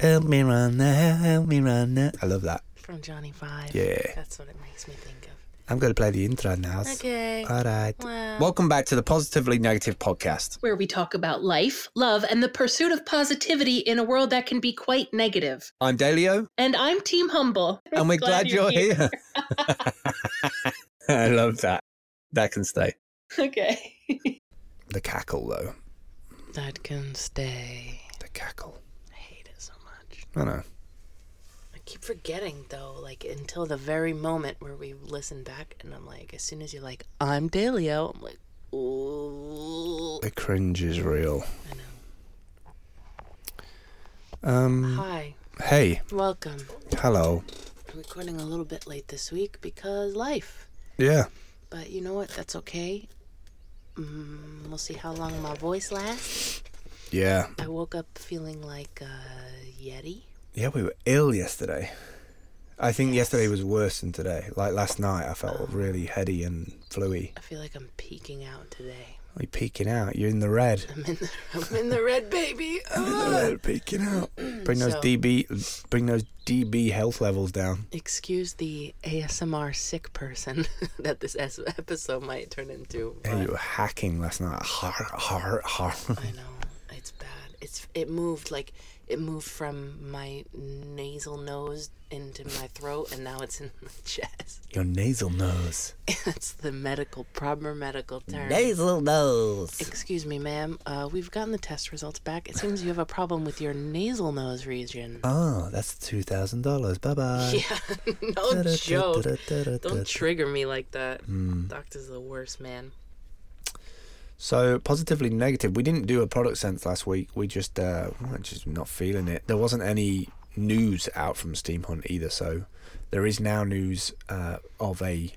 Help me run now, help me run now. I love that. From Johnny Five. Yeah. That's what it makes me think of. I'm going to play the intro now. Okay. All right. Wow. Welcome back to the Positively Negative Podcast, where we talk about life, love, and the pursuit of positivity in a world that can be quite negative. I'm Dalio. And I'm Team Humble. And we're glad you're here. I love that. That can stay. Okay. The cackle, though. That can stay. The cackle. I hate it so much. I know. Keep forgetting though, like until the very moment where we listen back, and I'm like, as soon as you're like, I'm Dalio, I'm like, ooh. The cringe is real. I know. Hi. Hey. Welcome. Hello. I'm recording a little bit late this week because life. Yeah. But you know what? That's okay. We'll see how long my voice lasts. Yeah. I woke up feeling like a Yeti. Yeah, we were ill yesterday. I think yesterday was worse than today. Like last night, I felt really heady and fluey. I feel like I'm peeking out today. You're peeking out. You're in the red. I'm in the red, baby. I'm in the red, peeking out. Bring those DB health levels down. Excuse the ASMR sick person that this episode might turn into. And you were hacking last night. Har. I know. It's bad. It moved from my nasal nose into my throat, and now it's in my chest. Your nasal nose. It's the proper medical term. Nasal nose. Excuse me, ma'am. We've gotten the test results back. It seems you have a problem with your nasal nose region. Oh, that's $2,000. Bye-bye. Yeah, no joke. Don't trigger me like that. Doctor's the worst, man. So, Positively Negative. We didn't do a product sense last week. We just not feeling it. There wasn't any news out from Steam Hunt either. So, there is now news of a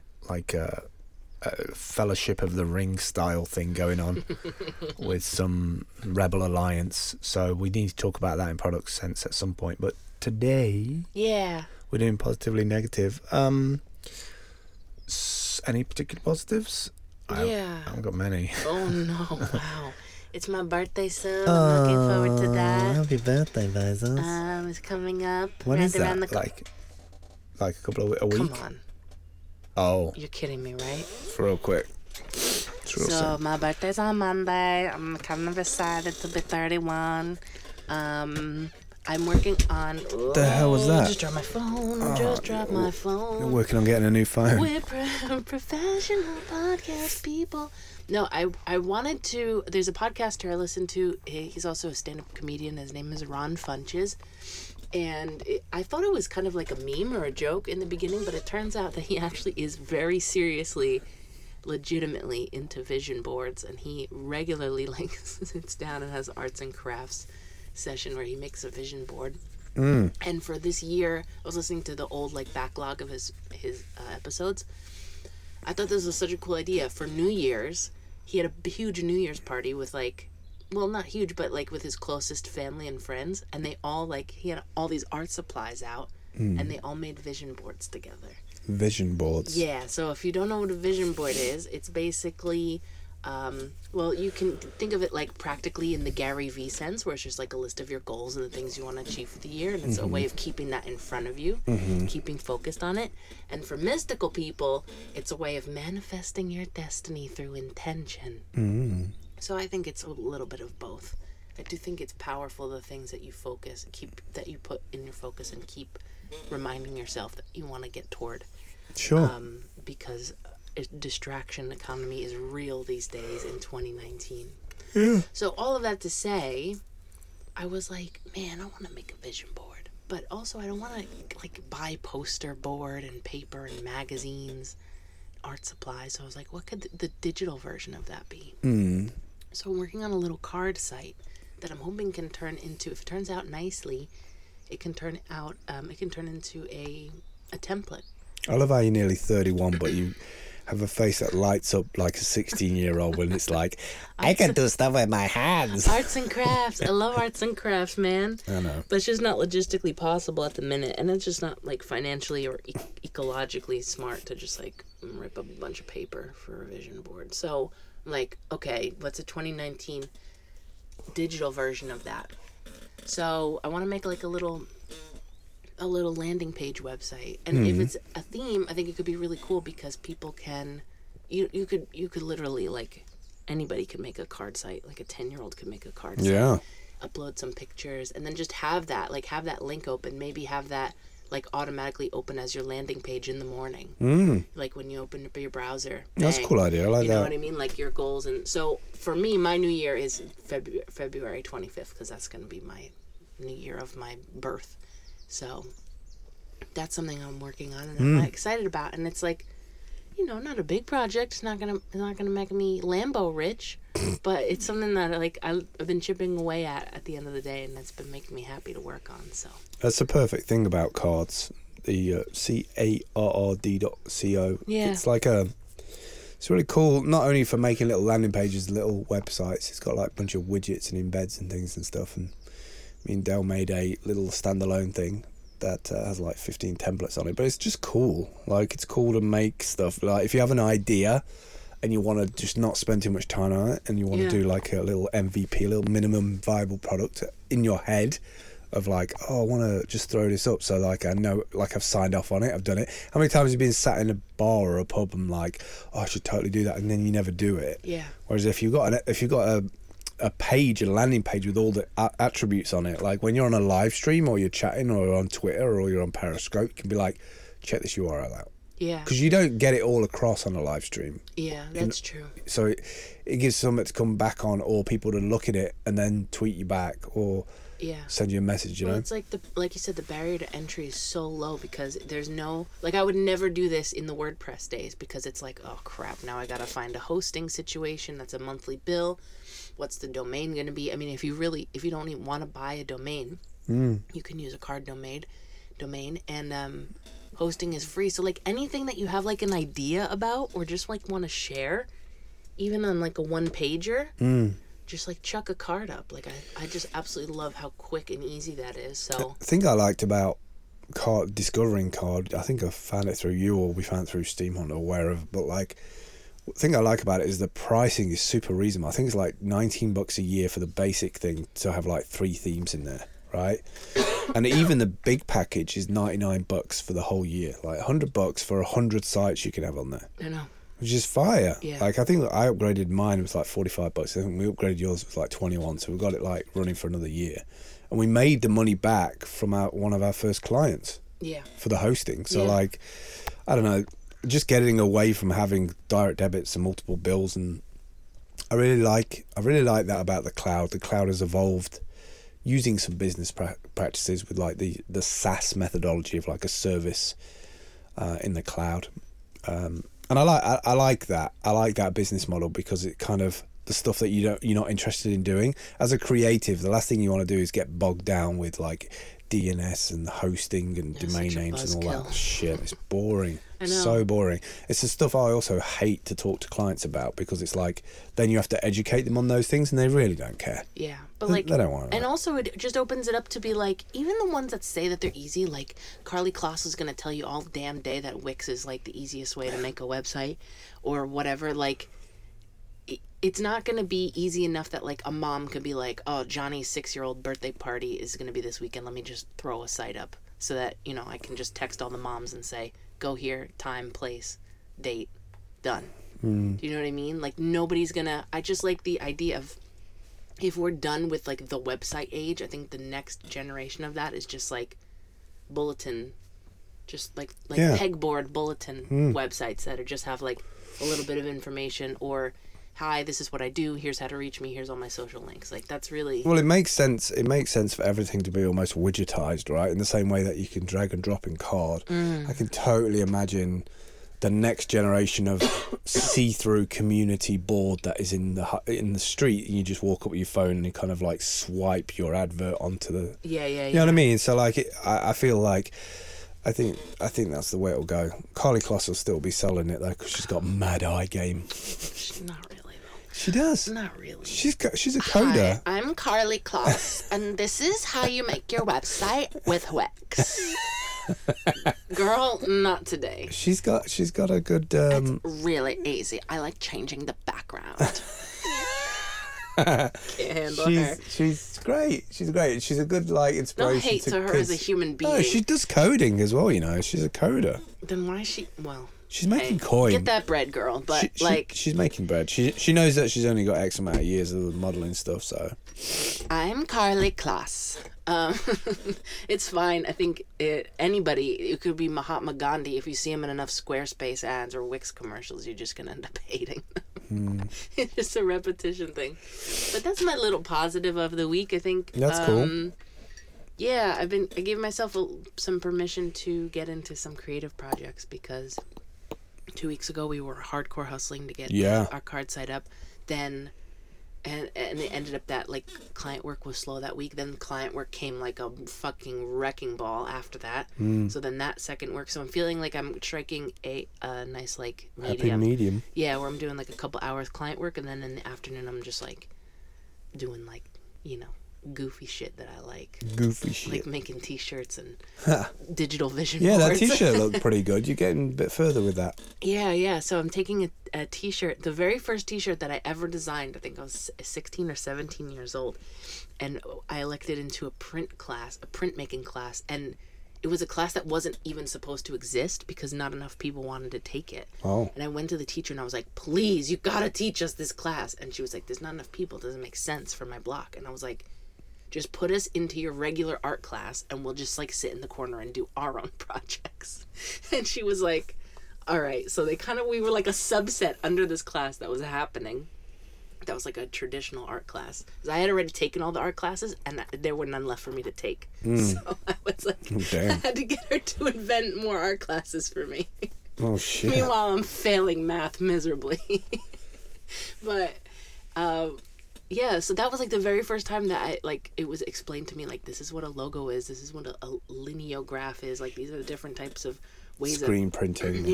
Fellowship of the Ring style thing going on with some Rebel Alliance. So, we need to talk about that in product sense at some point. But today, we're doing Positively Negative. Any particular positives? I haven't got many. Oh, no. Wow. It's my birthday soon. I'm looking forward to that. Happy birthday, Bezos. It's coming up. When is that? Like a couple of weeks? Come on. Oh. You're kidding me, right? It's real quick. It's real soon. My birthday's on Monday. I'm kind of excited to be 31. I'm working on... The hell was that? Just dropped my phone. You're working on getting a new phone. We're professional podcast people. No, I wanted to... There's a podcaster I listen to. He's also a stand-up comedian. His name is Ron Funches. And I thought it was kind of like a meme or a joke in the beginning, but it turns out that he actually is very seriously... legitimately into vision boards. And he regularly sits down and has arts and crafts session where he makes a vision board. And for this year, I was listening to the old backlog of his episodes. I thought this was such a cool idea. For New Year's, he had a huge New Year's party with not huge, but with his closest family and friends, and they all he had all these art supplies out, and they all made vision boards together. Vision boards. Yeah, so if you don't know what a vision board is, it's basically... you can think of it practically in the Gary V sense, where it's just a list of your goals and the things you want to achieve for the year, and it's a way of keeping that in front of you, keeping focused on it. And for mystical people, it's a way of manifesting your destiny through intention. So I think it's a little bit of both. I do think it's powerful, the things that you focus, that you put in your focus and keep reminding yourself that you want to get toward. Sure. Because... distraction economy is real these days in 2019. Yeah. So all of that to say, I was like, man, I want to make a vision board, but also I don't want to buy poster board and paper and magazines, art supplies. So I was like, what could the digital version of that be? So I'm working on a little card site that I'm hoping can turn into, if it turns out nicely, it can turn into a template. I love how you're nearly 31, but you have a face that lights up like a 16-year-old when it's I can do stuff with my hands. Arts and crafts. I love arts and crafts, man. I know. But it's just not logistically possible at the minute, and it's just not financially or ecologically smart to just rip up a bunch of paper for a vision board. So I'm okay, what's a 2019 digital version of that? So I want to make like a little landing page website, and if it's a theme, I think it could be really cool because people can, you could literally, like, anybody could make a card site, like a 10-year-old could make a card site, upload some pictures, and then just have that link open, maybe have that like automatically open as your landing page in the morning, like when you open up your browser. Bang. That's a cool idea. I like that. You know what I mean? Like your goals. And so for me, my new year is February 25th, because that's going to be my new year of my birth. So that's something I'm working on and I'm excited about. And it's like, you know, not a big project. It's not gonna make me Lambo rich, but it's something that like I've been chipping away at the end of the day, and that's been making me happy to work on. So that's the perfect thing about cards. The carrd.co. Yeah. It's really cool. Not only for making little landing pages, little websites. It's got like a bunch of widgets and embeds and things and stuff. And me and Dale made a little standalone thing that has like 15 templates on it, but it's just cool. Like, it's cool to make stuff. Like, if you have an idea and you want to just not spend too much time on it, and you want to do like a little MVP, a little minimum viable product in your head of like, oh, I want to just throw this up. So like, I know, like, I've signed off on it. I've done it. How many times have you been sat in a bar or a pub and like, oh, I should totally do that, and then you never do it. Yeah. Whereas if you've got a page, a landing page with all the attributes on it, like when you're on a live stream or you're chatting or you're on Twitter or you're on Periscope, you can be like, check this URL out. Yeah. Because you don't get it all across on a live stream. Yeah, that's true. So it gives something to come back on, or people to look at it and then tweet you back or send you a message, you know? It's like, like you said, the barrier to entry is so low because there's no... Like, I would never do this in the WordPress days because it's like, oh, crap, now I got to find a hosting situation that's a monthly bill. What's the domain going to be? I mean, if you don't even want to buy a domain, you can use a card domain, and hosting is free. So like anything that you have like an idea about or just like want to share, even on like a one pager, just like chuck a card up. Like I just absolutely love how quick and easy that is. So the thing I liked about discovering card, I think I found it through you, or we found it through Steam Hunt or wherever, but like, the thing I like about it is the pricing is super reasonable. I think it's like $19 a year for the basic thing to have like 3 themes in there, right? And even the big package is $99 for the whole year, like $100 for 100 sites you can have on there. I know. Which is fire. Yeah. Like, I think I upgraded mine, it was like $45. I think we upgraded yours, it was like 21. So we got it like running for another year, and we made the money back from one of our first clients. Yeah. For the hosting. So like, I don't know. Just getting away from having direct debits and multiple bills, and I really like that about the cloud. The cloud has evolved using some business practices with like the SaaS methodology of like a service in the cloud, and I like that business model because it kind of the stuff that you're not interested in doing as a creative. The last thing you want to do is get bogged down with like DNS and hosting and domain names and all that shit. It's boring. I know. So boring. It's the stuff I also hate to talk to clients about because it's like then you have to educate them on those things and they really don't care. Yeah, but like they don't want to. And also it just opens it up to be like even the ones that say that they're easy, like Karlie Kloss is gonna tell you all damn day that Wix is like the easiest way to make a website or whatever. Like it's not going to be easy enough that like a mom could be like, oh, Johnny's 6-year-old birthday party is going to be this weekend. Let me just throw a site up so that, you know, I can just text all the moms and say, go here, time, place, date, done. Do you know what I mean? Like nobody's going to, I just like the idea of if we're done with like the website age, I think the next generation of that is just like bulletin, just like pegboard bulletin websites that are just have like a little bit of information or, hi, this is what I do, here's how to reach me, here's all my social links. Like, that's really... Well, it makes sense for everything to be almost widgetized, right? In the same way that you can drag and drop in card. I can totally imagine the next generation of see-through community board that is in the street, and you just walk up with your phone and you kind of, like, swipe your advert onto the... Yeah. You know what I mean? So, like, I feel like... I think that's the way it'll go. Karlie Kloss will still be selling it though because she's got mad eye game. She's not really though. She does. Not really. She's a coder. Hi, I'm Karlie Kloss, and this is how you make your website with Wix. Girl, not today. She's got a good. It's really easy. I like changing the background. Can't handle her. She's great. She's great. She's a good inspiration. No hate to her kids. As a human being. No, she does coding as well. She's a coder. Then why is she? Well, she's making coin. Get that bread, girl. But she's making bread. She knows that she's only got X amount of years of modeling stuff. So I'm Karlie Kloss. It's fine. I think it could be Mahatma Gandhi. If you see him in enough Squarespace ads or Wix commercials, you're just gonna end up hating them. It's just a repetition thing. But that's my little positive of the week, I think. That's cool. Yeah, I gave myself some permission to get into some creative projects, because 2 weeks ago we were hardcore hustling to get our card site up. Then And it ended up that client work was slow that week. Then client work came like a fucking wrecking ball after that. So then that second work. So I'm feeling like I'm striking a nice medium. Happy medium. Yeah, where I'm doing a couple hours client work, and then in the afternoon I'm just doing goofy shit that I like. Goofy shit. Like making t-shirts and digital vision boards. Yeah, that t-shirt looked pretty good. You're getting a bit further with that. Yeah. So I'm taking a t-shirt, the very first t-shirt that I ever designed. I think I was 16 or 17 years old, and I elected into a printmaking class, and it was a class that wasn't even supposed to exist because not enough people wanted to take it. Oh. And I went to the teacher and I was like, please, you gotta teach us this class. And she was like, there's not enough people, it doesn't make sense for my block. And I was like, just put us into your regular art class and we'll just sit in the corner and do our own projects. And she was like, all right. So we were a subset under this class that was happening. That was a traditional art class. I had already taken all the art classes and there were none left for me to take. So I was I had to get her to invent more art classes for me. Oh, shit. Meanwhile, I'm failing math miserably. But, yeah, so that was the very first time that I it was explained to me this is what a logo is, this is what a lineograph is, these are the different types of ways screen printing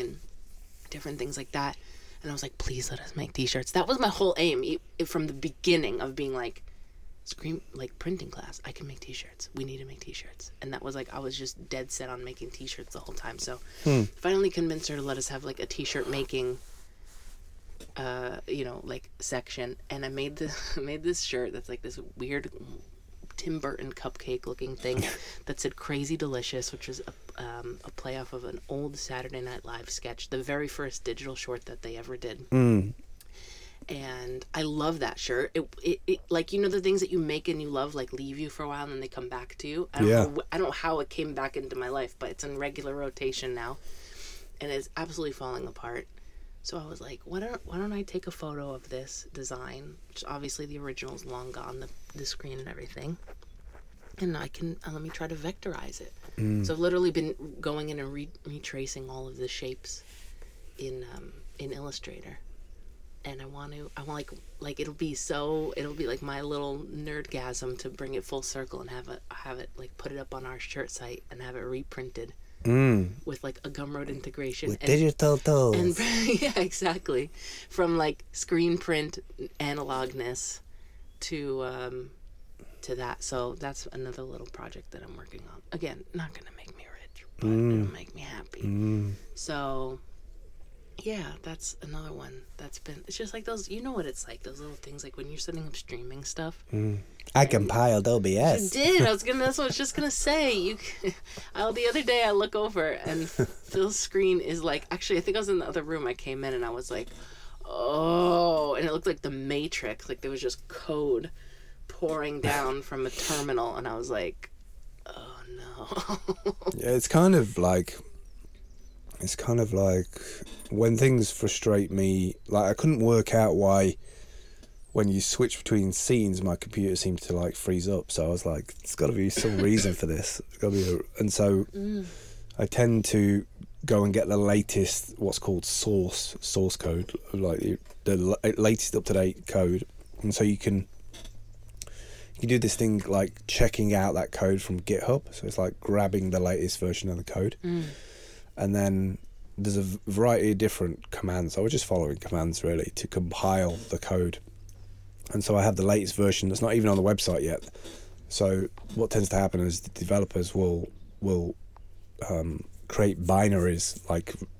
and different things like that. And I was like, please let us make t-shirts. That was my whole aim from the beginning of being printing class. I can make t-shirts. We need to make t-shirts. And that was I was just dead set on making t-shirts the whole time. So finally convinced her to let us have a t-shirt making section, and I made this shirt that's this weird Tim Burton cupcake looking thing that said Crazy Delicious, which was a playoff of an old Saturday Night Live sketch, the very first digital short that they ever did. And I love that shirt. It the things that you make and you love leave you for a while and then they come back to you. I don't know how it came back into my life, but it's in regular rotation now and it's absolutely falling apart. So I was like, why don't I take a photo of this design? Which obviously the original's long gone, the screen and everything. And I can let me try to vectorize it. So I've literally been going in and retracing all of the shapes in Illustrator. And I want it'll be my little nerdgasm to bring it full circle and have it put it up on our shirt site and have it reprinted. With a Gumroad integration with digital tools and exactly from screen print analogness to that. So that's another little project that I'm working on. Again, not gonna make me rich, but it'll make me happy. So yeah, that's another one that's been, it's just those, what it's those little things, when you're setting up streaming stuff. I compiled OBS. You did. That's what I was just going to say. The other day I look over and Phil's screen is actually, I think I was in the other room. I came in and I was oh, and it looked like the Matrix. There was just code pouring down from a terminal. And I was oh no. Yeah, it's kind of like when things frustrate me, I couldn't work out why when you switch between scenes my computer seemed to freeze up. So I was there's got to be some reason for this. And so I tend to go and get the latest, what's called source code, the latest up-to-date code. And so you can do this thing checking out that code from GitHub. So it's grabbing the latest version of the code. And then there's a variety of different commands. I was just following commands, really, to compile the code. And so I have the latest version that's not even on the website yet. So what tends to happen is the developers will create binaries,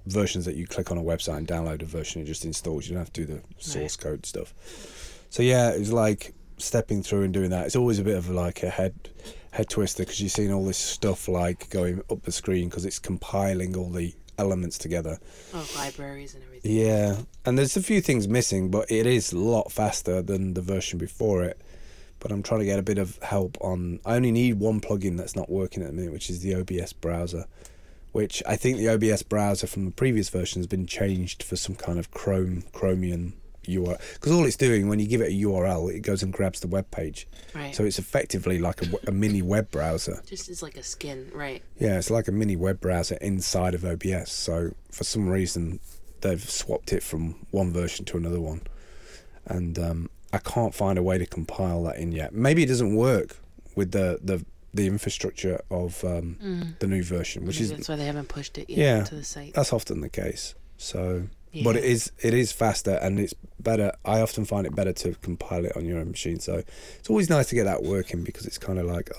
versions that you click on a website and download a version, it just installs. You don't have to do the source code stuff. So yeah, it was like stepping through and doing that. It's always a bit of like a head twister, because you've seen all this stuff like going up the screen because it's compiling all the elements together. Oh, libraries and everything. Yeah, and there's a few things missing, but it is a lot faster than the version before it. But I'm trying to get a bit of help on... I only need one plugin that's not working at the minute, which is the OBS browser, which I think the OBS browser from the previous version has been changed for some kind of Chromium URL. Because all it's doing, when you give it a URL, it goes and grabs the web page. Right. So it's effectively like a mini web browser. Just is like a skin, right. Yeah, it's like a mini web browser inside of OBS. So for some reason, they've swapped it from one version to another one. And I can't find a way to compile that in yet. Maybe it doesn't work with the infrastructure of the new version, which is... That's why they haven't pushed it yet to the site. That's often the case. So... Yeah. But it is faster and it's better. I often find it better to compile it on your own machine. So it's always nice to get that working, because it's kind of like,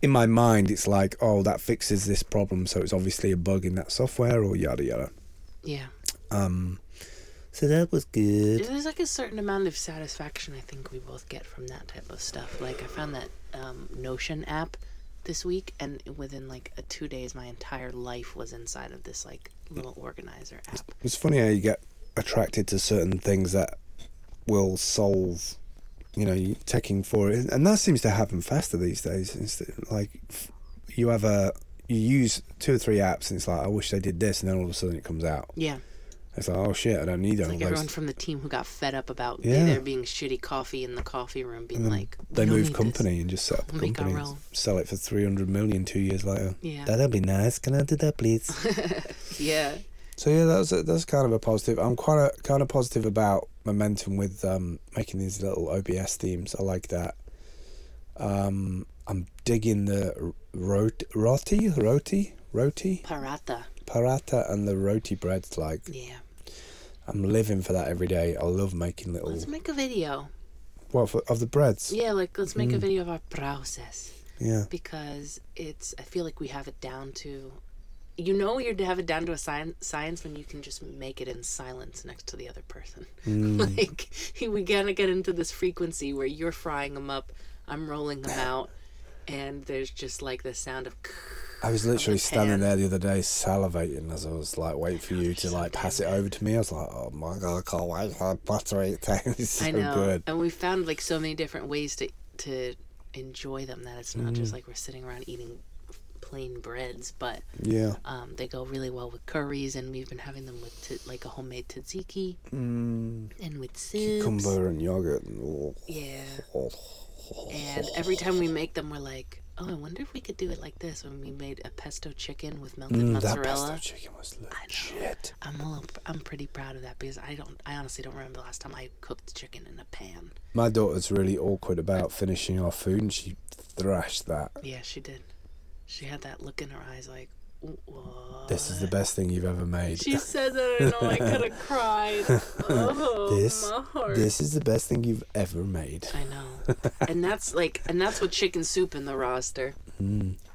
in my mind, it's like, that fixes this problem. So it's obviously a bug in that software or yada, yada. Yeah. So that was good. There's like a certain amount of satisfaction I think we both get from that type of stuff. Like I found that Notion app this week, and within like 2 days my entire life was inside of this like little organizer app. It's funny how you get attracted to certain things that will solve, you taking for it, and that seems to happen faster these days. It's like you use 2 or 3 apps and it's like, I wish they did this, and then all of a sudden it comes out. Yeah. It's like, oh shit, I don't need all those. It's like everyone from the team who got fed up about there being shitty coffee in the coffee room being like, they move company and just set up a company and sell it for $300 million 2 years later. Yeah. That'll be nice. Can I do that, please? Yeah. So yeah, that's kind of a positive. I'm kind of positive about momentum with making these little OBS themes. I like that. I'm digging the roti. Paratha and the roti breads, like. Yeah. I'm living for that every day. I love making little... Let's make a video. What, of the breads? Yeah, like, let's make a video of our process. Yeah. Because I feel like we have it down to... you have it down to a science when you can just make it in silence next to the other person. Like, we gotta get into this frequency where you're frying them up, I'm rolling them out, and there's just, like, the sound of... I was literally standing there the other day salivating as I was like waiting for you to like pass it over to me. I was like, oh my God, I can't wait for that buttery thing. It's so good. And we found like so many different ways to enjoy them, that it's not just like we're sitting around eating plain breads, but they go really well with curries, and we've been having them with like a homemade tzatziki and with soups. Cucumber and yogurt. Yeah. And every time we make them, we're like, I wonder if we could do it like this. When we made a pesto chicken with melted mozzarella. That pesto chicken was legit. I'm pretty proud of that, because I honestly don't remember the last time I cooked chicken in a pan. My daughter's really awkward about finishing our food, and she thrashed that. Yeah, she did. She had that look in her eyes like, what? This is the best thing you've ever made. She said that, and I could have cried. My heart. This is the best thing you've ever made. I know. And that's with chicken soup in the roster.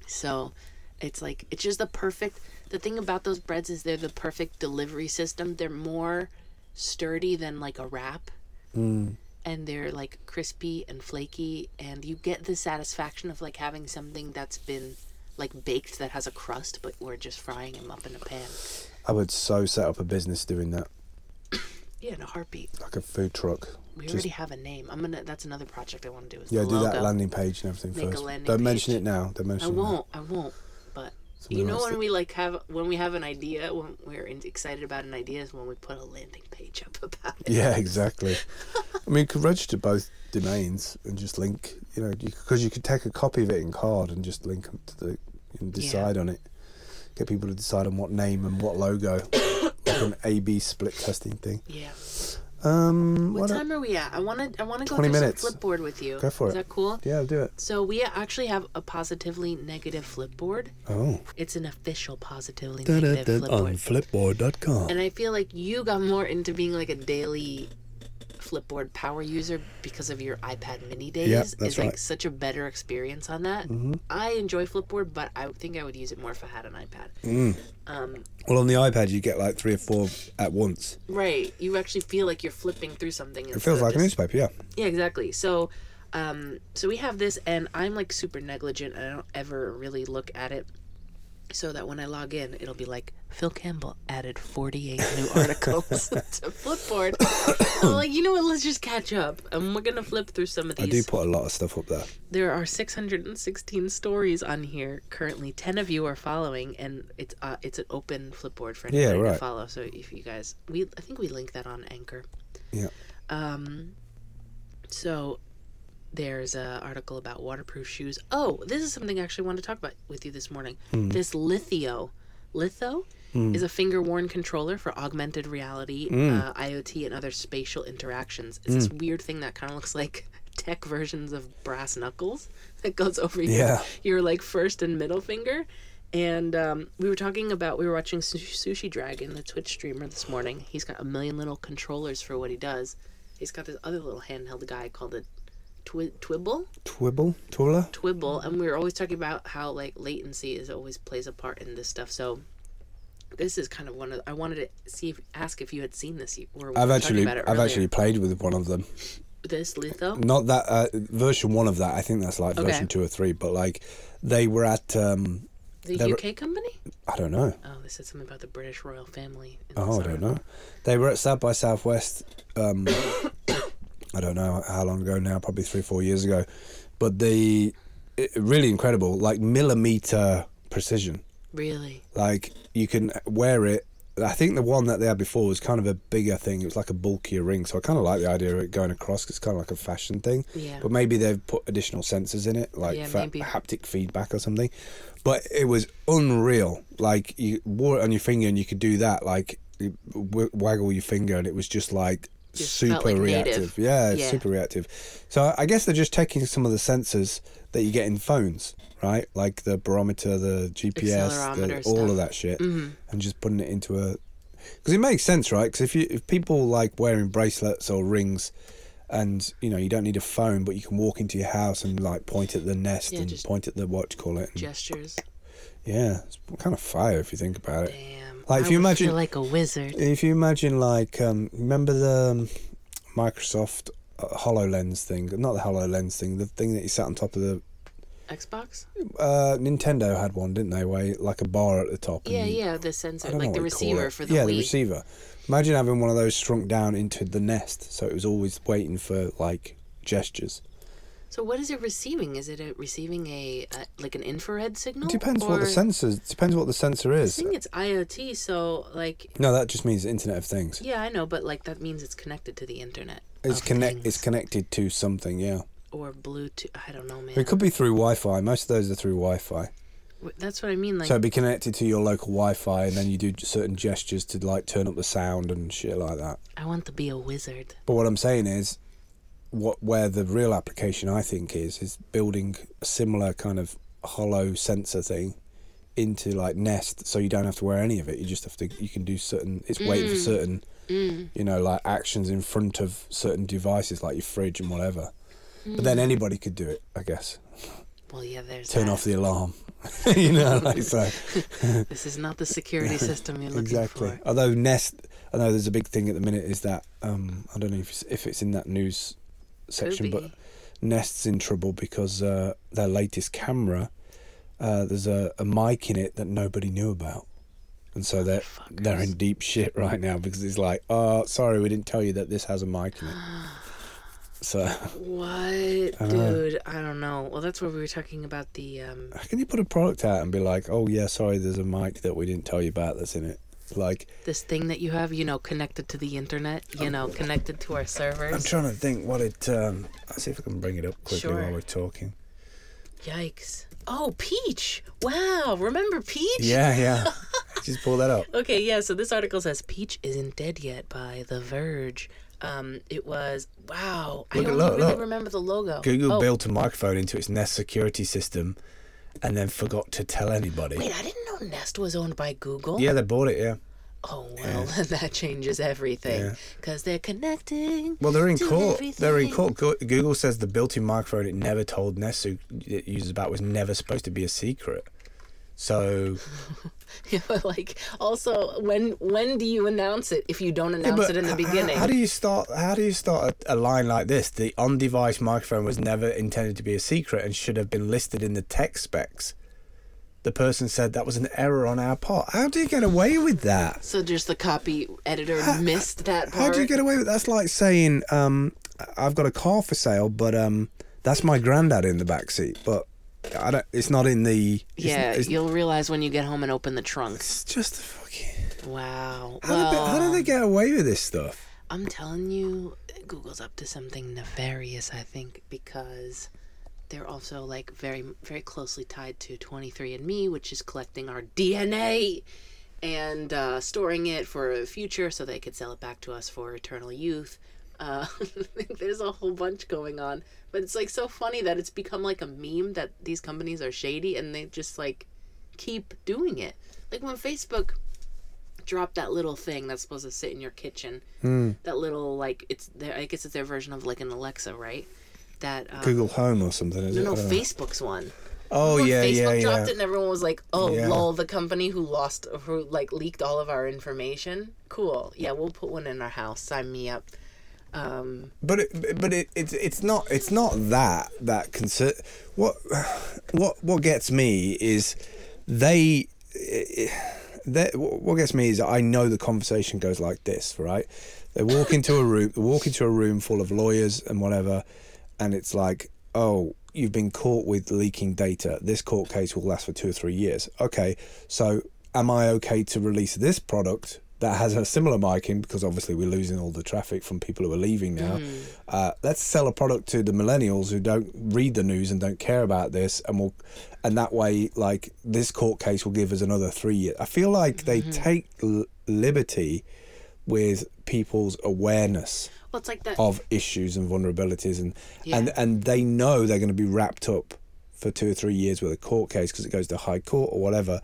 So it's like, it's just the thing about those breads is they're the perfect delivery system. They're more sturdy than like a wrap. And they're like crispy and flaky, and you get the satisfaction of like having something that's been like baked, that has a crust, but we're just frying them up in a pan. I would so set up a business doing that. Yeah, in a heartbeat. Like a food truck. We already have a name. That's another project I want to do. Is the logo. That landing page and everything. Make first. Don't mention it now. I won't. But somebody when we have an idea, when we're excited about an idea, is when we put a landing page up about it. Yeah, exactly. I mean, you could register both domains and just link, because you could take a copy of it in card and just link them to decide on it. Get people to decide on what name and what logo. Like an A/B split testing thing. Yeah. What time are we at? I want to go through some Flipboard with you. Go for it. Is that cool? Yeah, I'll do it. So we actually have a Positively Negative Flipboard. Oh. It's an official Positively Negative Flipboard. On Flipboard.com. And I feel like you got more into being like a daily Flipboard power user because of your iPad mini days. Yep, that's right. Like such a better experience on that. Mm-hmm. I enjoy Flipboard, but I think I would use it more if I had an iPad. Mm. Well, on the iPad, you get like 3 or 4 at once. Right. You actually feel like you're flipping through something. It feels like a newspaper, yeah. Yeah, exactly. So, so we have this, and I'm like super negligent. And I don't ever really look at it. So that when I log in, it'll be like, Phil Campbell added 48 new articles to Flipboard. I'm like, you know what, let's just catch up. And we're going to flip through some of these. I do put a lot of stuff up there. There are 616 stories on here. Currently, 10 of you are following, and it's an open Flipboard for anybody to follow. So if you guys, I think we link that on Anchor. Yeah. So there's an article about waterproof shoes. Oh, this is something I actually wanted to talk about with you this morning. Mm. This Litho is a finger-worn controller for augmented reality, IoT, and other spatial interactions. It's this weird thing that kind of looks like tech versions of brass knuckles that goes over your like first and middle finger. And we were watching Sushi Dragon, the Twitch streamer, this morning. He's got a million little controllers for what he does. He's got this other little handheld guy called a Twibble, and we were always talking about how like latency is always plays a part in this stuff. So this is kind of one of I wanted to ask if you had seen this. I've actually played with one of them. This Litho, not that version 1 of that. I think that's like version 2 or 3. But like they were at the UK company. I don't know. Oh, they said something about the British royal family. I don't know. They were at South by Southwest. I don't know how long ago now, probably 3-4 years ago, but really incredible, like millimeter precision. Really? Like you can wear it. I think the one that they had before was kind of a bigger thing. It was like a bulkier ring. So I kind of like the idea of it going across. 'Cause it's kind of like a fashion thing. Yeah. But maybe they've put additional sensors in it, like for haptic feedback or something. But it was unreal. Like you wore it on your finger and you could do that, like waggle your finger, and it was just like, super reactive. Yeah, it's super reactive. So I guess they're just taking some of the sensors that you get in phones, right? Like the barometer, the GPS, all of that shit, and just putting it into a. Because it makes sense, right? Because if people like wearing bracelets or rings, and you know you don't need a phone, but you can walk into your house and like point at the Nest and point at the watch, call it and, gestures. Yeah, it's kind of fire if you think about it. Damn. Like if you imagine, feel like a wizard. If you imagine, like, remember the Microsoft HoloLens thing? Not the HoloLens thing. The thing that you sat on top of the Xbox. Nintendo had one, didn't they? Where like a bar at the top. Yeah, the sensor, like the receiver for the Wii. Yeah, the receiver. Imagine having one of those shrunk down into the Nest, so it was always waiting for like gestures. So what is it receiving? Is it receiving like an infrared signal? Depends what the sensor is. I think it's IoT, so like. No, that just means Internet of Things. Yeah, I know, but like that means it's connected to the Internet. It's connected to something, yeah. Or Bluetooth. I don't know, man. It could be through Wi-Fi. Most of those are through Wi-Fi. That's what I mean. Like, so it'd be connected to your local Wi-Fi, and then you do certain gestures to like turn up the sound and shit like that. I want to be a wizard. But what I'm saying is. Where the real application I think is building a similar kind of hollow sensor thing into like Nest, so you don't have to wear any of it. You just have to. You can do certain. It's waiting for certain, you know, like actions in front of certain devices, like your fridge and whatever. But then anybody could do it, I guess. Well, yeah, there's turn off the alarm. You know, like so. This is not the security system you're looking for. Exactly. Although Nest, I know there's a big thing at the minute is that I don't know if it's in that news. Section, but Nest's in trouble because their latest camera, there's a mic in it that nobody knew about, and so they're in deep shit right now because it's like, oh, sorry, we didn't tell you that this has a mic in it. So what, dude? I don't know. Well, that's where we were talking about the. How can you put a product out and be like, oh yeah, sorry, there's a mic that we didn't tell you about that's in it? Like this thing that you have, you know, connected to the internet, you know, connected to our servers. I'm trying to think what it I'll see if I can bring it up quickly while we're talking. Yikes. Oh, Peach. Wow, remember Peach? Yeah. Just pull that up. Okay, yeah, so this article says Peach isn't dead yet by The Verge. It was I don't really remember the logo. Google built a microphone into its Nest security system and then forgot to tell anybody. Wait, I didn't know Nest was owned by Google. Yeah, they bought it, yeah. oh, well, yeah. That changes everything because they're connecting. Well, they're in court. They're in court. Google says the built-in microphone it never told Nest it uses about was never supposed to be a secret. So, yeah, but like, also, when do you announce it if you don't announce it in the beginning? How do you start a line like this? The on-device microphone was never intended to be a secret and should have been listed in the tech specs. The person said that was an error on our part. How do you get away with that? So just the copy editor missed that part. How do you get away with that? That's like saying, I've got a car for sale, but that's my granddad in the back seat, but. It's not in the. It's you'll realize when you get home and open the trunk. It's just the fucking. Wow. How do they get away with this stuff? I'm telling you, Google's up to something nefarious. I think because they're also like very, very closely tied to 23andMe, which is collecting our DNA and storing it for a future, so they could sell it back to us for eternal youth. I think there's a whole bunch going on, but it's like so funny that it's become like a meme that these companies are shady and they just like keep doing it. Like when Facebook dropped that little thing that's supposed to sit in your kitchen, that little like it's their, I guess it's their version of like an Alexa, right? That Google Home or something. Is no, Facebook's one. Oh yeah, Facebook dropped it, and everyone was like, "Oh, lol, the company who leaked all of our information. Cool, yeah, we'll put one in our house. Sign me up." But it's not that concern. What gets me is I know the conversation goes like this, right? They walk into a room. They walk into a room full of lawyers and whatever, and it's like, oh, you've been caught with leaking data. This court case will last for 2 or 3 years. Okay, so am I okay to release this product? That has a similar mic in, because obviously we're losing all the traffic from people who are leaving now. Let's sell a product to the millennials who don't read the news and don't care about this, and that way, like, this court case will give us another 3 years. I feel like they take liberty with people's awareness of issues and vulnerabilities, and they know they're going to be wrapped up for 2 or 3 years with a court case because it goes to high court or whatever,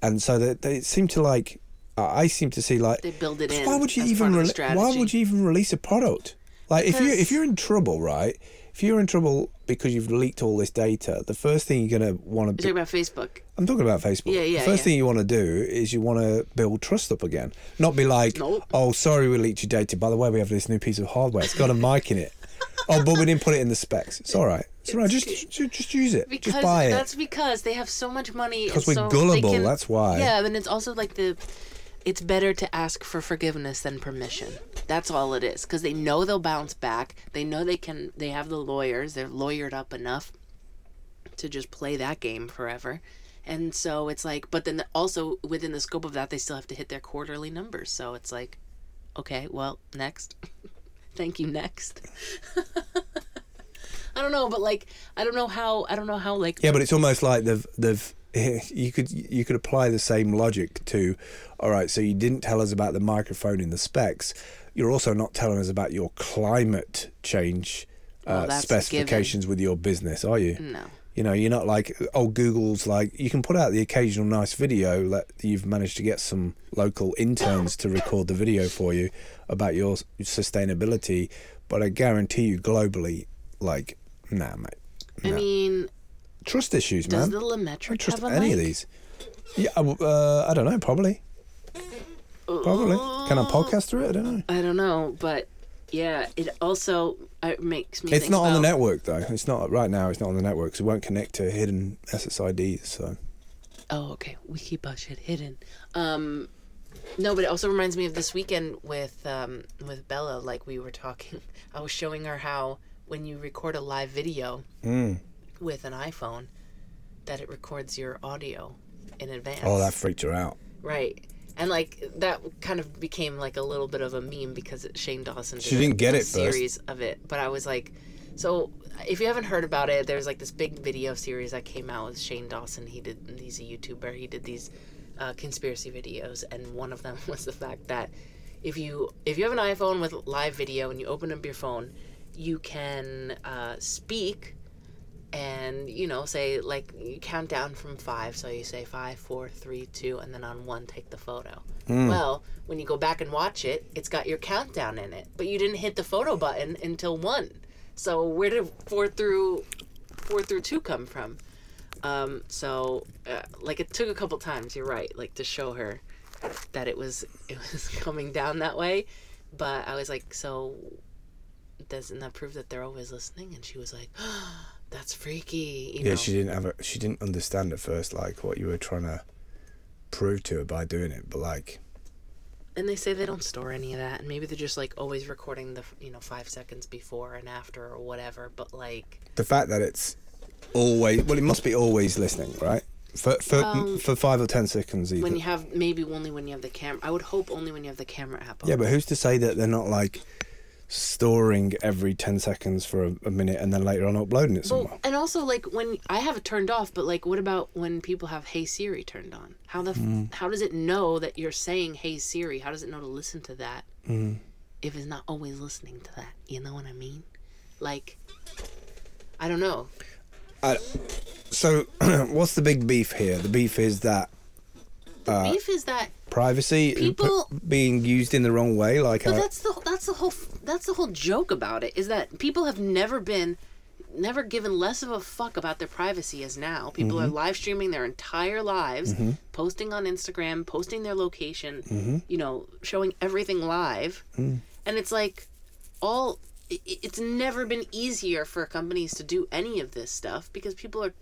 and so they seem to like. I seem to see like they build it in. Why would you even release a product? Like because if you're in trouble, right? If you're in trouble because you've leaked all this data, the first thing you're gonna want to do. You're talking about Facebook. I'm talking about Facebook. Yeah. The first thing you want to do is you want to build trust up again, not be like, oh, sorry, we leaked your data. By the way, we have this new piece of hardware. It's got a mic in it. Oh, but we didn't put it in the specs. It's all right. It's all right. Just use it. Just buy it. That's because they have so much money. Because we're gullible. That's why. Yeah, and it's also like the. It's better to ask for forgiveness than permission. That's all it is, because they know they'll bounce back. They know they have the lawyers. They're lawyered up enough to just play that game forever. And so it's like, but then also within the scope of that, they still have to hit their quarterly numbers. So it's like, okay, well, next. Thank you, next. I don't know, but like, I don't know how like. Yeah, but it's almost like they've. You could apply the same logic to, all right, so you didn't tell us about the microphone in the specs. You're also not telling us about your climate change specifications with your business, are you? No. You know, you're not like, oh, Google's like, you can put out the occasional nice video that you've managed to get some local interns to record the video for you about your sustainability, but I guarantee you globally, like, nah, mate. Nah. I mean... Trust issues, man. Does the Lemetric trust have a any mic? Of these? Yeah, I don't know. Probably. Can I podcast through it? I don't know, but yeah, it also makes me. It's not on the network though. It's not right now. It's not on the network because it won't connect to hidden SSIDs. So. Oh, okay. We keep our shit hidden. No, but it also reminds me of this weekend with Bella. Like we were talking, I was showing her how when you record a live video. With an iPhone that it records your audio in advance. Oh, that freaked her out. Right. And like that kind of became like a little bit of a meme because Shane Dawson did series of it. But I was like, so if you haven't heard about it, there's like this big video series that came out with Shane Dawson. He's a YouTuber. He did these conspiracy videos, and one of them was the fact that if you have an iPhone with live video and you open up your phone, you can speak and, you know, say, like, you count down from 5, so you say 5, 4, 3, 2, and then on 1, take the photo. Well, when you go back and watch it, it's got your countdown in it, but you didn't hit the photo button until 1. So where did 4 through 2 come from? So it took a couple times, you're right, like, to show her that it was coming down that way. But I was like, so doesn't that prove that they're always listening? And she was like, oh, that's freaky. You know? She didn't understand at first, like, what you were trying to prove to her by doing it. But, like, and they say they don't store any of that, and maybe they're just, like, always recording the, 5 seconds before and after or whatever. But, like, the fact that it's always, well, it must be always listening, right? For 5 or 10 seconds either. When you have, maybe only when you have the camera. I would hope only when you have the camera app on. Yeah, but who's to say that they're not, like, storing every 10 seconds for a minute and then later on uploading it somewhere? Well, and also, like, when I have it turned off, but, like, what about when people have Hey Siri turned on? How does it know that you're saying Hey Siri? How does it know to listen to that if it's not always listening to that? You know what I mean? Like, I don't know. So, what's the big beef here? The beef is that... privacy people, being used in the wrong way, like... But that's the whole joke about it, is that people have never given less of a fuck about their privacy as now. People are live streaming their entire lives, posting on Instagram, posting their location, showing everything live. And it's like, it's never been easier for companies to do any of this stuff, because people are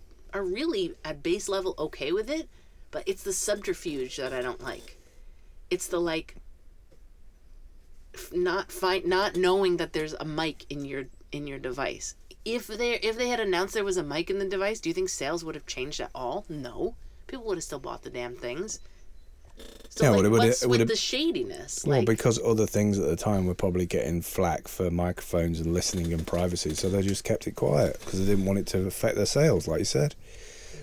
really at base level okay with it, but it's the subterfuge that I don't like. It's the, like, not knowing that there's a mic in your device. If they had announced there was a mic in the device, do you think sales would have changed at all? No, people would have still bought the damn things. So, yeah, like, what's with the shadiness? Well, like, because other things at the time were probably getting flack for microphones and listening and privacy, so they just kept it quiet because they didn't want it to affect their sales, like you said.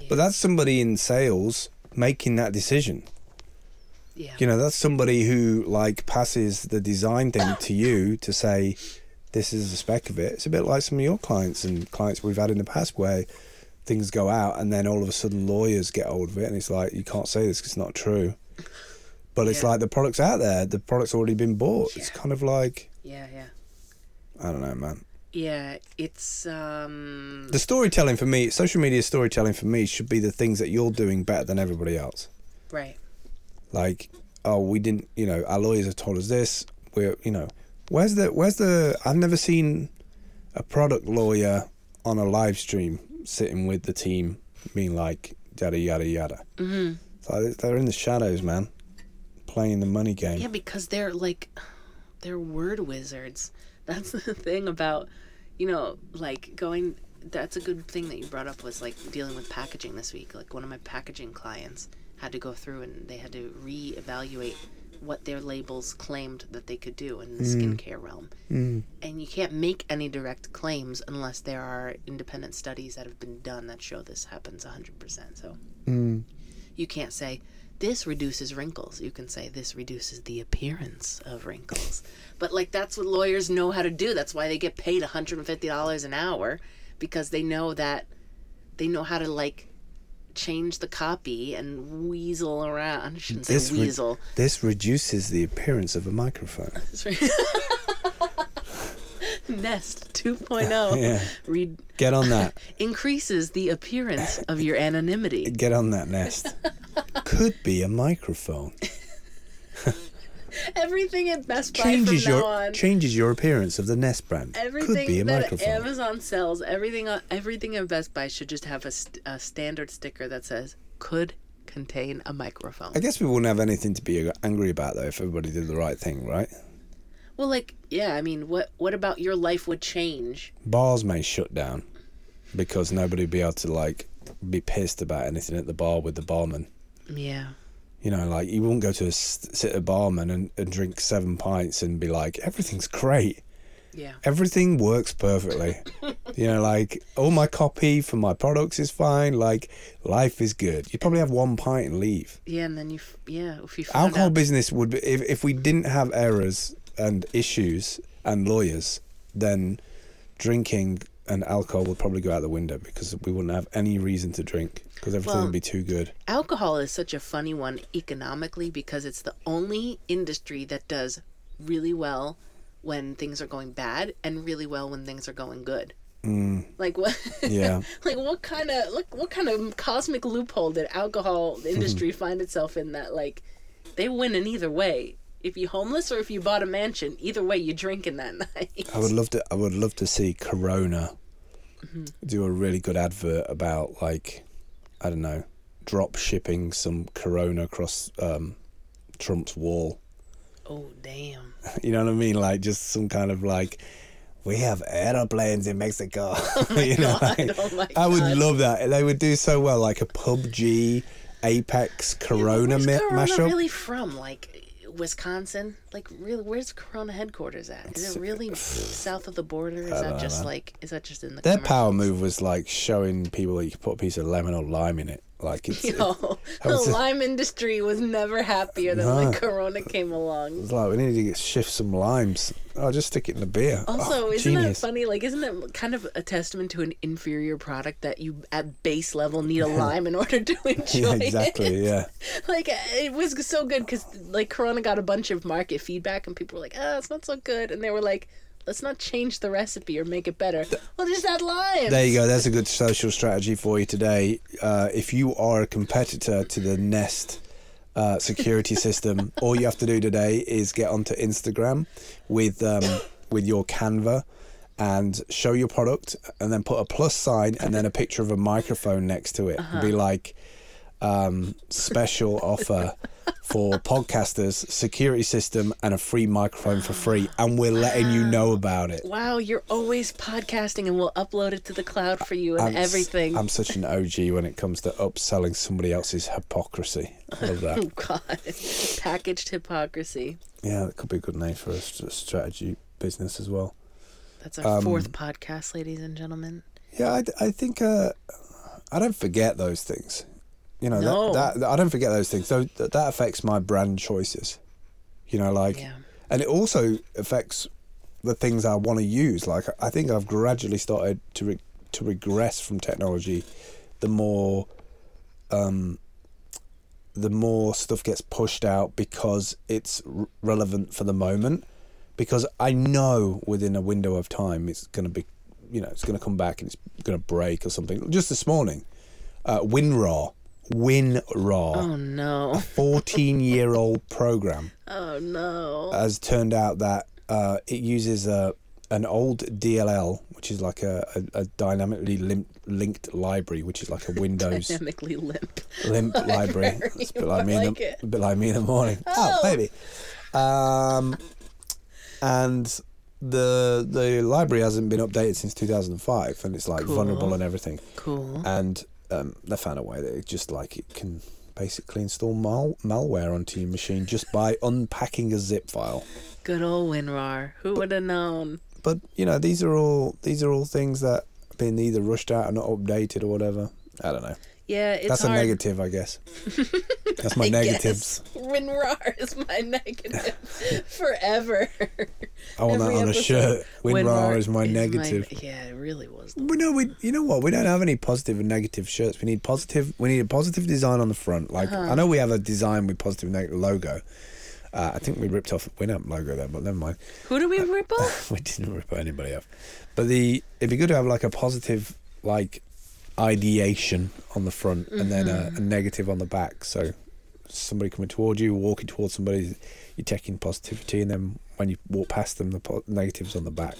Yeah. But that's somebody in sales making that decision. Yeah. You know, that's somebody who, like, passes the design thing to you to say, this is the spec of it. It's a bit like some of your clients and clients we've had in the past where things go out and then all of a sudden lawyers get hold of it and it's like, you can't say this because it's not true. But it's like the product's out there. The product's already been bought. Yeah. It's kind of like... Yeah. I don't know, man. Yeah, it's... The storytelling for me, social media storytelling for me should be the things that you're doing better than everybody else. Right. Like, oh, we didn't... our lawyers have told us this. We're, Where's the... I've never seen a product lawyer on a live stream sitting with the team being like, yada, yada, yada. Mm-hmm. So they're in the shadows, man. Playing the money game. Yeah, because they're word wizards. That's the thing about, that's a good thing that you brought up, was, like, dealing with packaging this week. Like, one of my packaging clients had to go through and they had to reevaluate what their labels claimed that they could do in the skincare realm. And you can't make any direct claims unless there are independent studies that have been done that show this happens 100%. So you can't say, this reduces wrinkles. You can say, this reduces the appearance of wrinkles. But, like, that's what lawyers know how to do. That's why they get paid $150 an hour, because they know that they know how to, like, change the copy and weasel around. I shouldn't say weasel. This reduces the appearance of a microphone. That's right. Nest 2.0. Yeah. Get on that. Increases the appearance of your anonymity. Get on that, Nest. Could be a microphone. Everything at Best Buy changes your appearance of the Nest brand. Everything could be a microphone. Amazon sells, everything at Best Buy should just have a standard sticker that says, could contain a microphone. I guess we wouldn't have anything to be angry about, though, if everybody did the right thing, right? Well, like, yeah, I mean, what about your life would change? Bars may shut down because nobody would be able to, like, be pissed about anything at the bar with the barman. Yeah. You wouldn't go to sit at a barman and drink 7 pints and be like, everything's great. Yeah. Everything works perfectly. All my copy for my products is fine. Like, life is good. You'd probably have 1 pint and leave. Yeah, and then if you found alcohol out... business would be, if we didn't have errors and issues and lawyers, then drinking and alcohol would probably go out the window because we wouldn't have any reason to drink because everything would be too good. Alcohol is such a funny one economically because it's the only industry that does really well when things are going bad and really well when things are going good. Mm. Like what? Yeah. Like what kind of cosmic loophole did alcohol industry find itself in that like they win in either way. If you're homeless or if you bought a mansion, either way you're drinking that night. I would love to see Corona do a really good advert about like I don't know, drop shipping some Corona across Trump's wall. Oh damn. You know what I mean? Like just some kind of like we have aeroplanes in Mexico. Oh you know, God, like, oh I would God. Love that. They would do so well, like a PUBG, Apex, Corona mashup. Where's Corona really from? Like Wisconsin? Like really, where's Corona headquarters at? Is it really south of the border? Is that just in the? Their power move was like showing people that you could put a piece of lemon or lime in it. Like the lime industry was never happier than when Corona came along. It was like we needed to shift some limes. Oh, just stick it in the beer. Also, isn't that funny? Like, isn't that kind of a testament to an inferior product that you at base level need a lime in order to enjoy it? Yeah, exactly. Yeah. Like it was so good because like Corona got a bunch of market feedback and people were like, "Oh, it's not so good," and they were like, let's not change the recipe or make it better. Well, just add limes. There you go. That's a good social strategy for you today. If you are a competitor to the Nest security system, all you have to do today is get onto Instagram with your Canva and show your product and then put a plus sign and then a picture of a microphone next to it. And be like, special offer for podcasters, security system, and a free microphone for free, and we're letting you know about it. Wow, you're always podcasting, and we'll upload it to the cloud for you and everything. I'm such an OG when it comes to upselling somebody else's hypocrisy. I love that. Oh, God. Packaged hypocrisy. Yeah, that could be a good name for a strategy business as well. That's our fourth podcast, ladies and gentlemen. Yeah, I think I don't forget those things. You know, that I don't forget those things. So that affects my brand choices, you know, like, and it also affects the things I want to use. Like, I think I've gradually started to regress from technology. The more stuff gets pushed out because it's relevant for the moment, because I know within a window of time, it's going to be, you know, it's going to come back and it's going to break or something. Just this morning, WinRAR. Oh no. A 14-year-old program. Oh no. Has turned out that it uses an old DLL, which is like a dynamically linked library, which is like a Windows dynamically limp library. It's a bit like me in the morning. Oh baby. And the library hasn't been updated since 2005, and it's like vulnerable and everything. Cool. And they found a way that it just like it can basically install malware onto your machine just by unpacking a zip file. Good old WinRAR. Who would have known? But you know, these are all things that have been either rushed out or not updated or whatever. I don't know. Yeah, it's that's hard. A negative, I guess. That's my negatives. WinRAR is my negative forever. I want that on a shirt. WinRAR is my negative. Yeah, it really was. You know what? We don't have any positive and negative shirts. We need a positive design on the front. Like I know we have a design with positive and negative logo. I think we ripped off WinUp logo there, but never mind. Who did we rip off? We didn't rip anybody off. But it'd be good to have like a positive like ideation on the front and then a negative on the back. So somebody coming towards you, walking towards somebody, you're checking positivity, and then when you walk past them, the negative's on the back.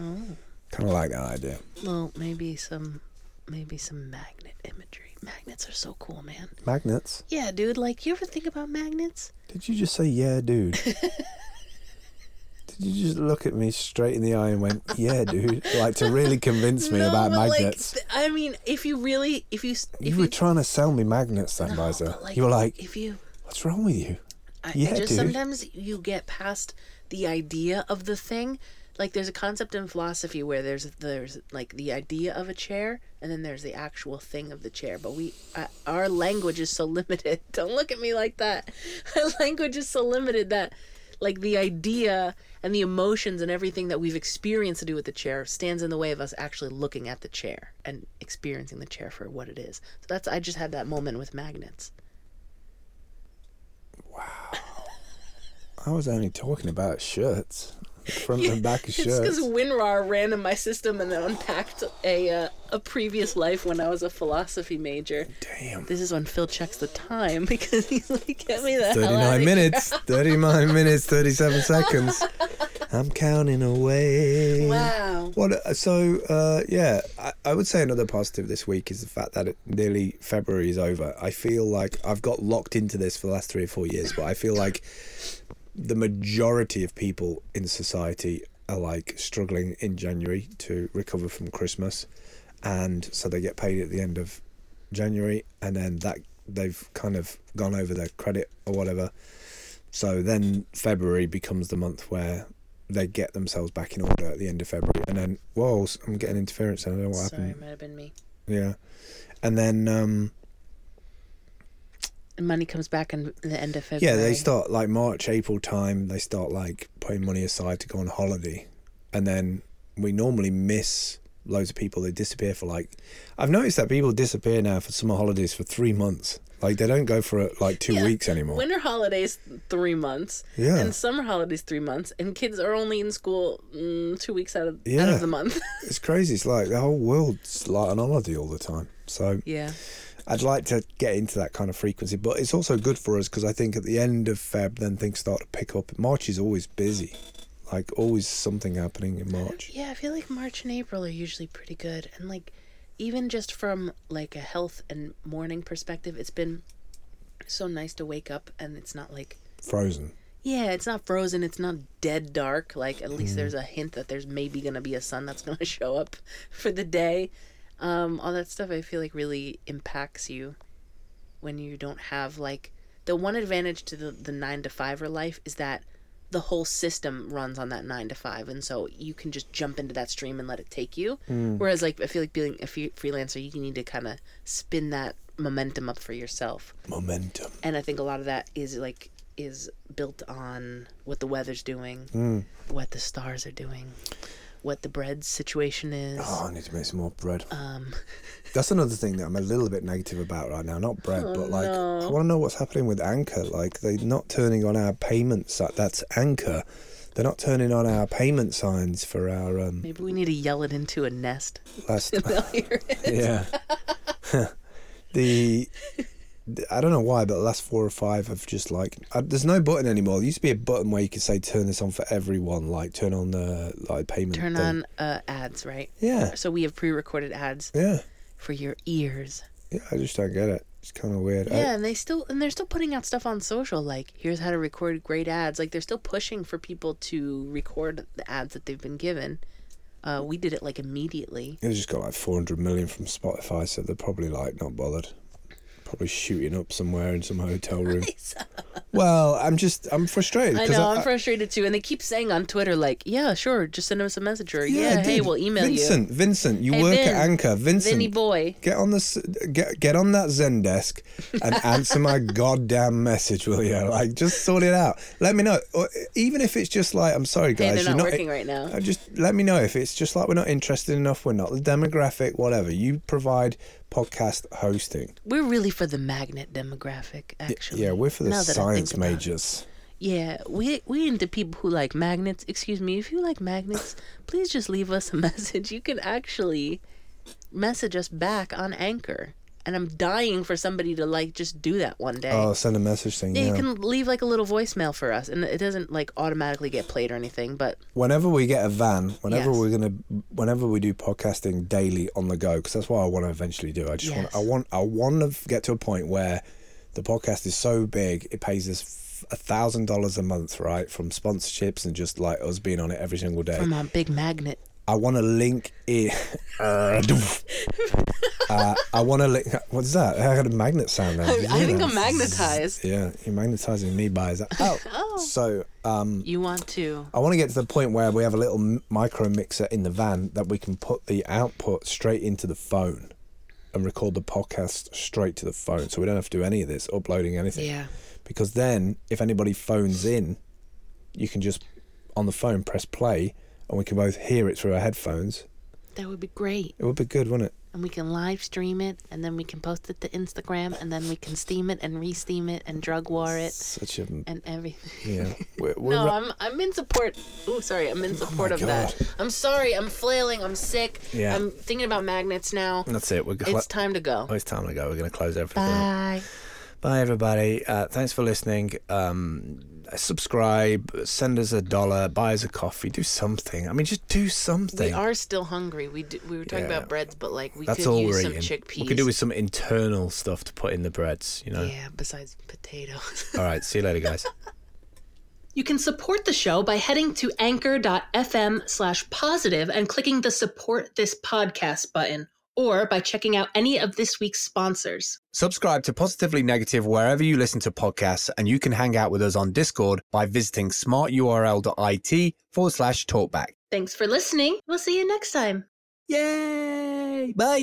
Oh. Kind of like that idea. Well, maybe some magnet imagery. Magnets are so cool, man. Magnets? Yeah, dude. Like, you ever think about magnets? Did you just say, yeah, dude? Did you just look at me straight in the eye and went, yeah, dude, like to really convince me about magnets? Like, I mean, if you were trying to sell me magnets, then, Liza. Like, you were like, what's wrong with you? Dude. Sometimes you get past the idea of the thing. Like, there's a concept in philosophy where there's like the idea of a chair, and then there's the actual thing of the chair. But our language is so limited. Don't look at me like that. Our language is so limited that. like the idea and the emotions and everything that we've experienced to do with the chair stands in the way of us actually looking at the chair and experiencing the chair for what it is. So that's, I just had that moment with magnets. Wow. I was only talking about shirts. Front and back of shirts. It's because WinRAR ran in my system and then unpacked a previous life when I was a philosophy major. Damn. This is when Phil checks the time because he's like, get me the 39 hell out of minutes, here. 39 minutes, 37 seconds. I'm counting away. Wow. What? So, yeah, I would say another positive this week is the fact that nearly February is over. I feel like I've got locked into this for the last 3 or 4 years, but I feel like the majority of people in society are like struggling in January to recover from Christmas, and so they get paid at the end of January, and then that they've kind of gone over their credit or whatever, so then February becomes the month where they get themselves back in order at the end of February, and then whoa, I'm getting interference, I don't know what happened. Sorry, it might have been me. Yeah, and then money comes back in the end of February. Yeah, they start like March, April time, they start like putting money aside to go on holiday, and then we normally miss loads of people. They disappear for like, I've noticed that people disappear now for summer holidays for 3 months. Like they don't go for like 2 weeks anymore. Winter holidays 3 months, yeah, and summer holidays 3 months, and kids are only in school 2 weeks out of the month. It's crazy. It's like the whole world's like on holiday all the time. So yeah, I'd like to get into that kind of frequency, but it's also good for us because I think at the end of Feb, then things start to pick up. March is always busy, like always something happening in March. Yeah, I feel like March and April are usually pretty good. And like, even just from like a health and morning perspective, it's been so nice to wake up and it's not like frozen. Yeah, it's not frozen. It's not dead dark. Like at least there's a hint that there's maybe going to be a sun that's going to show up for the day. All that stuff I feel like really impacts you when you don't have like the one advantage to the 9-to-5er life is that the whole system runs on that 9-to-5, and so you can just jump into that stream and let it take you. Whereas like I feel like being a freelancer, you need to kind of spin that momentum up for yourself. Momentum. And I think a lot of that is built on what the weather's doing, what the stars are doing, what the bread situation is. Oh, I need to make some more bread. That's another thing that I'm a little bit negative about right now. Not bread, but like, no. I want to know what's happening with Anchor. Like, they're not turning on our payment sign. That's Anchor. They're not turning on our payment signs for our... Maybe we need to yell it into a Nest. They'll hear it. Yeah. I don't know why, but the last 4 or 5 have just like... there's no button anymore. There used to be a button where you could say, turn this on for everyone. Like, turn on the like payment Turn thing. On ads, right? Yeah. So we have pre-recorded ads. Yeah. For your ears. Yeah, I just don't get it. It's kind of weird. Yeah, and they're still putting out stuff on social. Like, here's how to record great ads. Like, they're still pushing for people to record the ads that they've been given. We did it, like, immediately. It just got, like, 400 million from Spotify, so they're probably, like, not bothered. Probably shooting up somewhere in some hotel room. Well, I'm frustrated. I know, I'm frustrated too. And they keep saying on Twitter, like, yeah, sure, just send us a message, or yeah hey, we'll email you. Vincent, you work at Anchor. Vincent, Vinny boy, get on that Zendesk and answer my goddamn message, will you? Like, just sort it out. Let me know, or even if it's just like, I'm sorry guys, they're not working right now. Just let me know if it's just like we're not interested enough, we're not the demographic, whatever. You provide podcast hosting. We're really for the magnet demographic, actually. Yeah, we're for the science majors. Yeah, we into people who like magnets. Excuse me, if you like magnets, please just leave us a message. You can actually message us back on Anchor. And I'm dying for somebody to like just do that one day. Oh, send a message saying yeah. You can leave like a little voicemail for us, and it doesn't like automatically get played or anything. But whenever we get a van, whenever we do podcasting daily on the go, because that's what I want to eventually do. I just want to get to a point where the podcast is so big it pays us $1,000 a month, right, from sponsorships and just like us being on it every single day. From our big magnet. I want to link it. I want to link. What's that? I got a magnet sound there. I think I'm magnetized. Yeah, you're magnetizing me by that. Oh. So. You want to. I want to get to the point where we have a little micro mixer in the van that we can put the output straight into the phone and record the podcast straight to the phone. So we don't have to do any of this uploading anything. Yeah. Because then, if anybody phones in, you can just, on the phone, press play, and we can both hear it through our headphones. That would be great. It would be good, wouldn't it? And we can live stream it, and then we can post it to Instagram, and then we can steam it and re-steam it and drug war it. Such a... And everything. Yeah. We're no, I'm in support. Oh, sorry. I'm in support of that. I'm sorry. I'm flailing. I'm sick. Yeah. I'm thinking about magnets now. That's it. It's time to go. Oh, it's time to go. We're going to close everything. Bye. Bye, everybody. Thanks for listening. Subscribe, send us $1, buy us a coffee, do something. I mean, just do something. We are still hungry. We were talking about breads, but like we could use some chickpeas. We could do with some internal stuff to put in the breads, you know? Yeah, besides potatoes. All right, see you later, guys. You can support the show by heading to anchor.fm/positive and clicking the Support This Podcast button, or by checking out any of this week's sponsors. Subscribe to Positively Negative wherever you listen to podcasts, and you can hang out with us on Discord by visiting smarturl.it/talkback. Thanks for listening. We'll see you next time. Yay! Bye.